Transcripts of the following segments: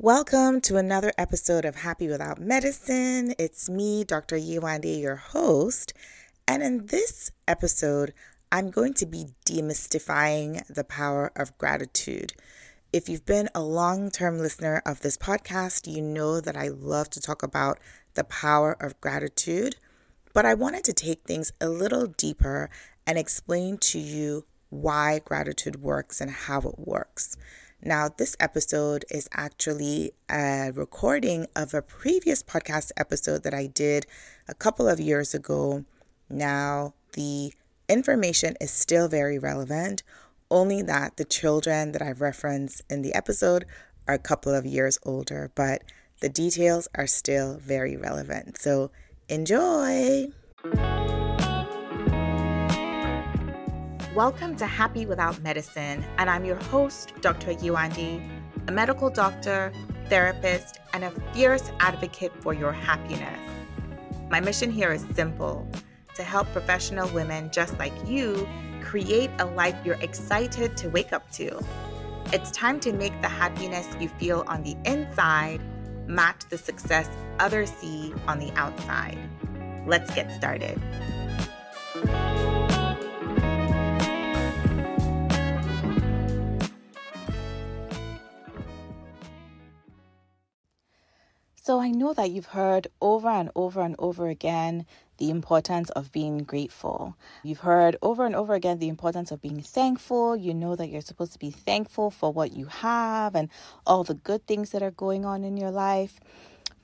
Welcome to another episode of Happy Without Medicine. It's me, Dr. Yewande, your host. And in this episode, I'm going to be demystifying the power of gratitude. If you've been a long-term listener of this podcast, you know that I love to talk about the power of gratitude. But I wanted to take things a little deeper and explain to you why gratitude works and how it works. Now, this episode is actually a recording of a previous podcast episode that I did a couple of years ago. Now, the information is still very relevant, only that the children that I reference in the episode are a couple of years older, but the details are still very relevant. So enjoy! Welcome to Happy Without Medicine, and I'm your host, Dr. Yewande, a medical doctor, therapist, and a fierce advocate for your happiness. My mission here is simple, to help professional women just like you create a life you're excited to wake up to. It's time to make the happiness you feel on the inside match the success others see on the outside. Let's get started. So I know that you've heard over and over and over again the importance of being grateful. You've heard over and over again the importance of being thankful. You know that you're supposed to be thankful for what you have and all the good things that are going on in your life.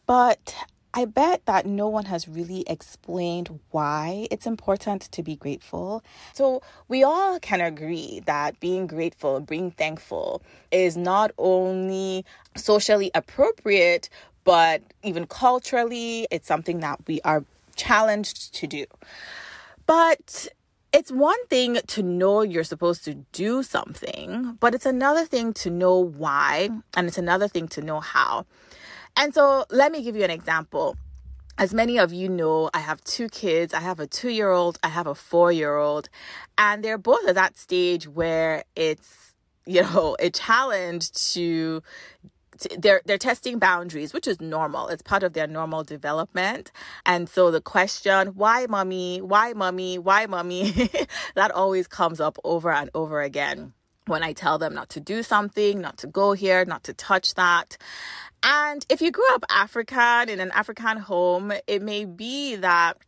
But I bet that no one has really explained why it's important to be grateful. So we all can agree that being grateful, being thankful is not only socially appropriate, but even culturally, it's something that we are challenged to do. But it's one thing to know you're supposed to do something, but it's another thing to know why, and it's another thing to know how. And so let me give you an example. As many of you know, I have two kids. I have a 2-year-old, I have a 4-year-old, and they're both at that stage where it's, a challenge to They're testing boundaries, which is normal. It's part of their normal development. And so the question, why mommy, that always comes up over and over again when I tell them not to do something, not to go here, not to touch that. And if you grew up African in an African home, it may be that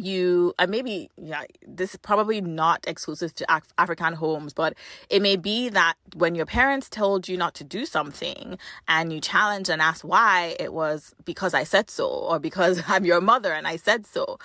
this is probably not exclusive to African homes, but it may be that when your parents told you not to do something and you challenged and asked why, it was because I said so, or because I'm your mother and I said so.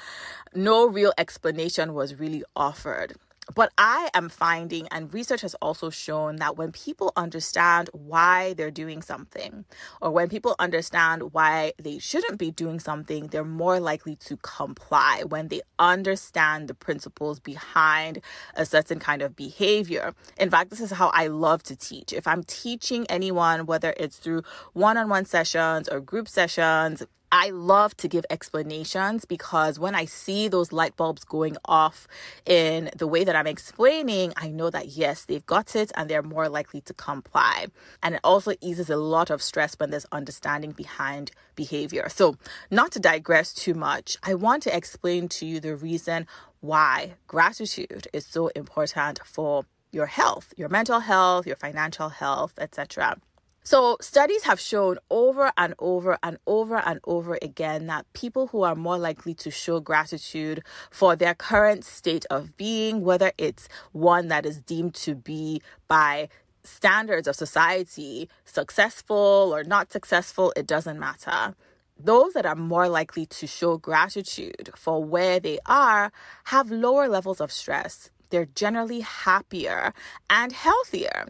No real explanation was really offered. But I am finding, and research has also shown, that when people understand why they're doing something, or when people understand why they shouldn't be doing something, they're more likely to comply when they understand the principles behind a certain kind of behavior. In fact, this is how I love to teach. If I'm teaching anyone, whether it's through one-on-one sessions or group sessions, I love to give explanations, because when I see those light bulbs going off in the way that I'm explaining, I know that yes, they've got it and they're more likely to comply. And it also eases a lot of stress when there's understanding behind behavior. So, not to digress too much, I want to explain to you the reason why gratitude is so important for your health, your mental health, your financial health, etc. So studies have shown over and over and over and over again that people who are more likely to show gratitude for their current state of being, whether it's one that is deemed to be by standards of society successful or not successful, it doesn't matter. Those that are more likely to show gratitude for where they are have lower levels of stress. They're generally happier and healthier.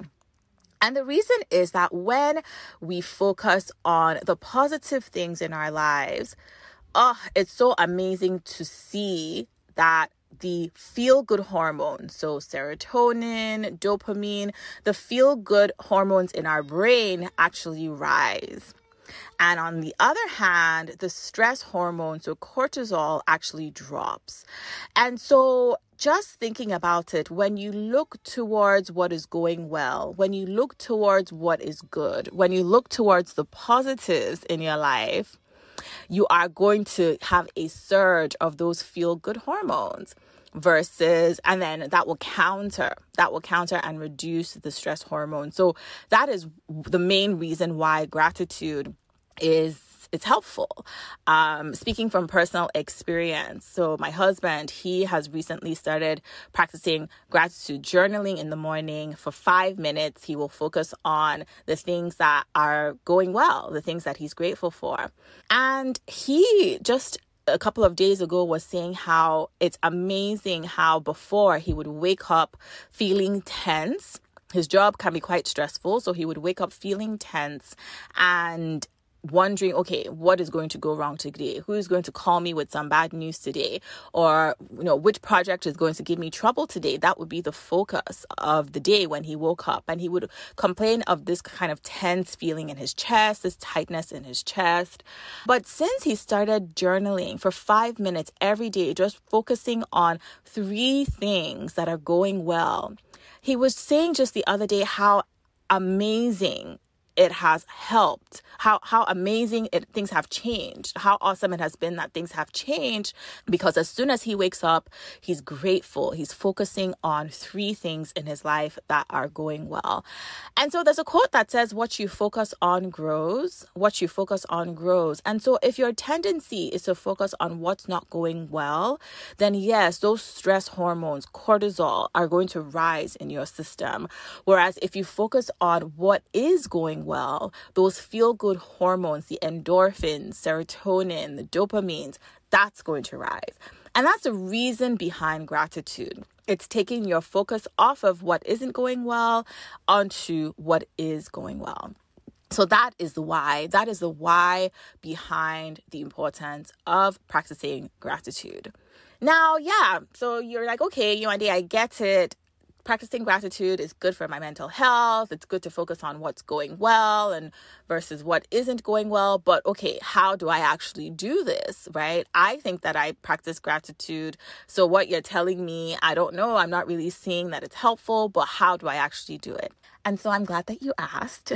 And the reason is that when we focus on the positive things in our lives, it's so amazing to see that the feel-good hormones, so serotonin, dopamine, the feel-good hormones in our brain actually rise. And on the other hand, the stress hormone, so cortisol, actually drops. And so just thinking about it, when you look towards what is going well, when you look towards what is good, when you look towards the positives in your life, you are going to have a surge of those feel-good hormones versus, and then that will counter and reduce the stress hormone. So that is the main reason why gratitude is helpful. Speaking from personal experience, so my husband, he has recently started practicing gratitude journaling in the morning for 5 minutes. He will focus on the things that are going well, the things that he's grateful for. And he just a couple of days ago was saying how it's amazing how before he would wake up feeling tense. His job can be quite stressful, so he would wake up feeling tense and wondering, okay, what is going to go wrong today? Who's going to call me with some bad news today? Or, which project is going to give me trouble today? That would be the focus of the day when he woke up. And he would complain of this kind of tense feeling in his chest, this tightness in his chest. But since he started journaling for 5 minutes every day, just focusing on 3 things that are going well, he was saying just the other day how amazing it has helped, how amazing things have changed, how awesome it has been that things have changed, because as soon as he wakes up, he's grateful. He's focusing on 3 things in his life that are going well. And so there's a quote that says, what you focus on grows. And so if your tendency is to focus on what's not going well, then yes, those stress hormones, cortisol, are going to rise in your system. Whereas if you focus on what is going well, those feel-good hormones, the endorphins, serotonin, the dopamines, that's going to rise. And that's the reason behind gratitude. It's taking your focus off of what isn't going well onto what is going well. So that is the why. That is the why behind the importance of practicing gratitude. Now, so you're like, okay, Yewande, I get it. Practicing gratitude is good for my mental health. It's good to focus on what's going well and versus what isn't going well. But okay, how do I actually do this, right? I think that I practice gratitude. So what you're telling me, I don't know. I'm not really seeing that it's helpful, but how do I actually do it? And so I'm glad that you asked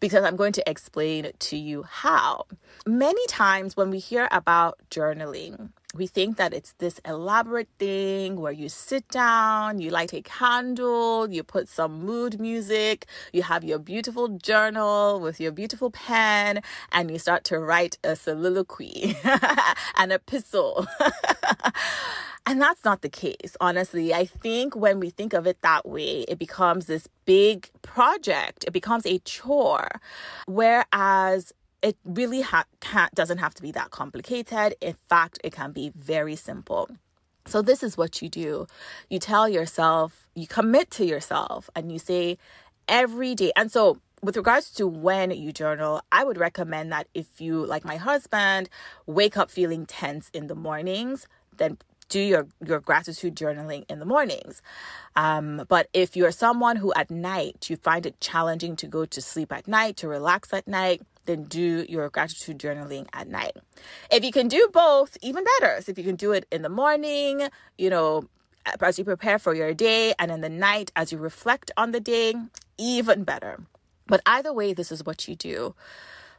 because I'm going to explain to you how. Many times when we hear about journaling, we think that it's this elaborate thing where you sit down, you light a candle, you put some mood music, you have your beautiful journal with your beautiful pen, and you start to write a soliloquy, an epistle. And that's not the case, honestly. I think when we think of it that way, it becomes this big project. It becomes a chore, whereas it really doesn't have to be that complicated. In fact, it can be very simple. So this is what you do. You tell yourself, you commit to yourself, and you say every day. And so with regards to when you journal, I would recommend that if you, like my husband, wake up feeling tense in the mornings, then do your gratitude journaling in the mornings. But if you're someone who at night, you find it challenging to go to sleep at night, to relax at night, then do your gratitude journaling at night. If you can do both, even better. So if you can do it in the morning, as you prepare for your day, and in the night as you reflect on the day, even better. But either way, this is what you do.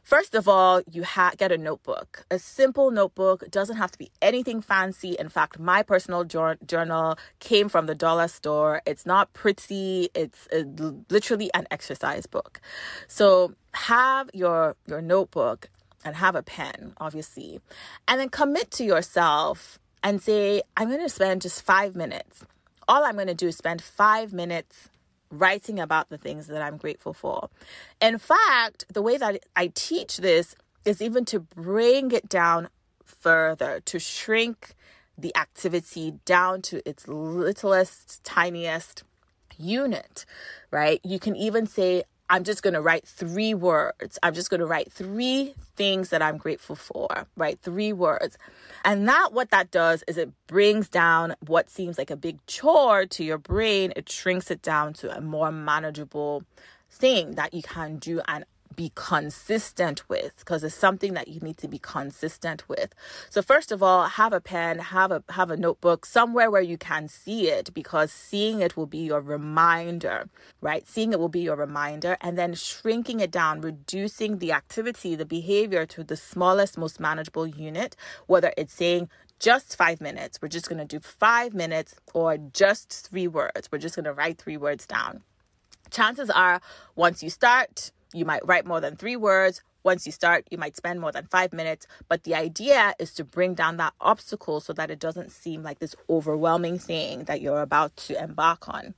First of all, you get a notebook, a simple notebook. It doesn't have to be anything fancy. In fact, my personal journal came from the dollar store. It's not pretty. It's literally an exercise book. So have your notebook and have a pen, obviously, and then commit to yourself and say, I'm going to spend just 5 minutes. All I'm going to do is spend 5 minutes writing about the things that I'm grateful for. In fact, the way that I teach this is even to bring it down further, to shrink the activity down to its littlest, tiniest unit, right? You can even say, I'm just going to write 3 words. I'm just going to write 3 things that I'm grateful for, right? 3 words. And what that does is it brings down what seems like a big chore to your brain. It shrinks it down to a more manageable thing that you can do and be consistent with, because it's something that you need to be consistent with. So first of all, have a pen, have a notebook somewhere where you can see it, because seeing it will be your reminder, right? Seeing it will be your reminder, and then shrinking it down, reducing the activity, the behavior to the smallest, most manageable unit, whether it's saying just 5 minutes, we're just going to do 5 minutes, or just 3 words, we're just going to write 3 words down. Chances are, once you start, you might write more than 3 words. Once you start, you might spend more than 5 minutes. But the idea is to bring down that obstacle so that it doesn't seem like this overwhelming thing that you're about to embark on.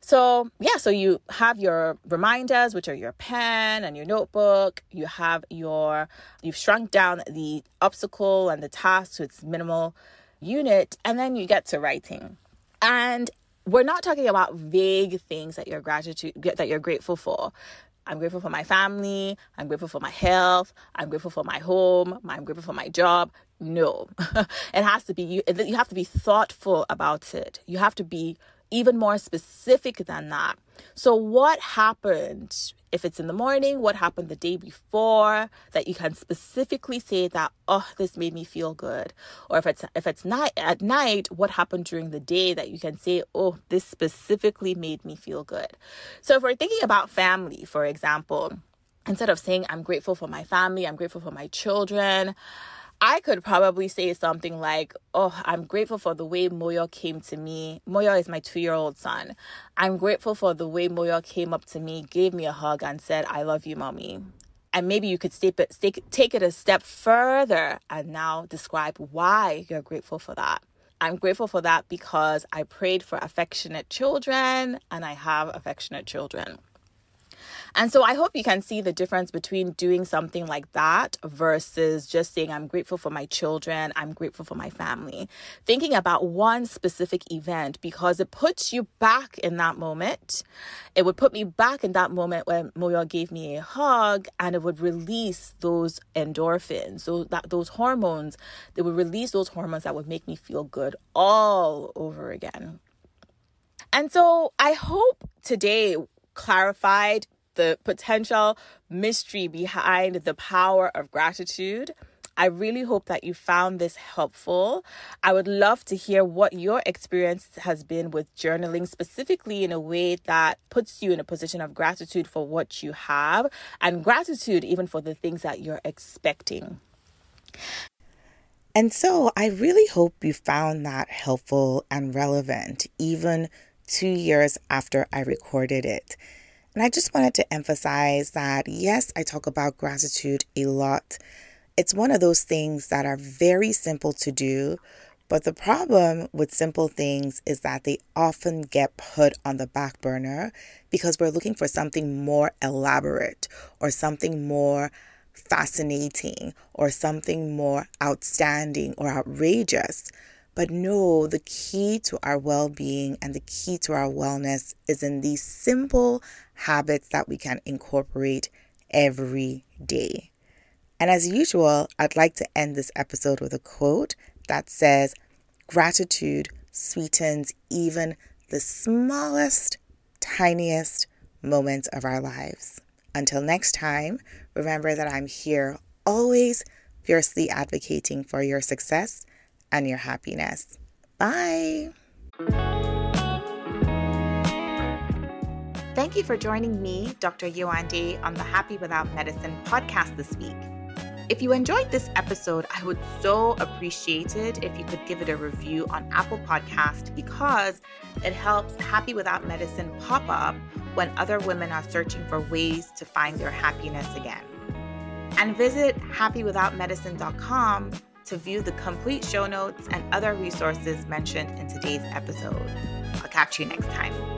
So yeah, so you have your reminders, which are your pen and your notebook. You have you've shrunk down the obstacle and the task to its minimal unit. And then you get to writing. And we're not talking about vague things that you're grateful for. I'm grateful for my family. I'm grateful for my health. I'm grateful for my home. I'm grateful for my job. No, it has to be, you have to be thoughtful about it. You have to be even more specific than that. So what happened? If it's in the morning, what happened the day before that you can specifically say that, oh, this made me feel good? Or if it's night, at night, what happened during the day that you can say, oh, this specifically made me feel good? So if we're thinking about family, for example, instead of saying I'm grateful for my family, I'm grateful for my children, I could probably say something like, oh, I'm grateful for the way Moya came to me. Moya is my 2-year-old son. I'm grateful for the way Moya came up to me, gave me a hug and said, I love you, mommy. And maybe you could take it a step further and now describe why you're grateful for that. I'm grateful for that because I prayed for affectionate children and I have affectionate children. And so I hope you can see the difference between doing something like that versus just saying, I'm grateful for my children, I'm grateful for my family. Thinking about one specific event, because it puts you back in that moment. It would put me back in that moment when Moya gave me a hug, and it would release those endorphins, those hormones. It would release those hormones that would make me feel good all over again. And so I hope today clarified the potential mystery behind the power of gratitude. I really hope that you found this helpful. I would love to hear what your experience has been with journaling, specifically in a way that puts you in a position of gratitude for what you have, and gratitude even for the things that you're expecting. And so I really hope you found that helpful and relevant, even 2 years after I recorded it. And I just wanted to emphasize that, yes, I talk about gratitude a lot. It's one of those things that are very simple to do, but the problem with simple things is that they often get put on the back burner because we're looking for something more elaborate or something more fascinating or something more outstanding or outrageous. But no, the key to our well-being and the key to our wellness is in these simple habits that we can incorporate every day. And as usual, I'd like to end this episode with a quote that says, gratitude sweetens even the smallest, tiniest moments of our lives. Until next time, remember that I'm here always fiercely advocating for your success and your happiness. Bye. Thank you for joining me, Dr. Yewande, on the Happy Without Medicine podcast this week. If you enjoyed this episode, I would so appreciate it if you could give it a review on Apple Podcast, because it helps Happy Without Medicine pop up when other women are searching for ways to find their happiness again. And visit happywithoutmedicine.com to view the complete show notes and other resources mentioned in today's episode. I'll catch you next time.